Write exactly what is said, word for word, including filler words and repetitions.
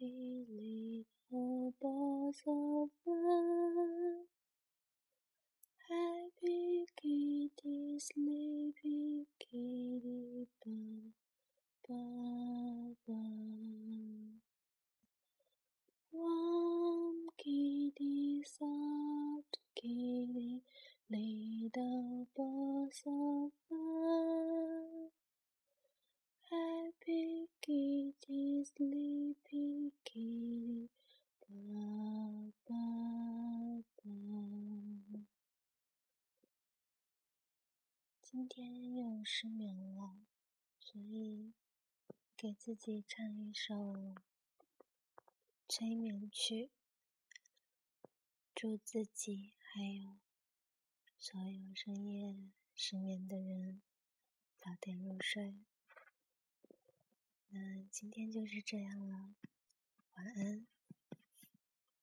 里好多手法。 Happy kitty, sleepy kitty, ba ba ba. Warm kitty, soft kitty, little balls of fur. Happy kitty, sleepy kitty, ba ba ba. 今天又失眠了，所以给自己唱一首催眠曲，祝自己还有所有深夜失眠的人早点入睡。那今天就是这样了，晚安。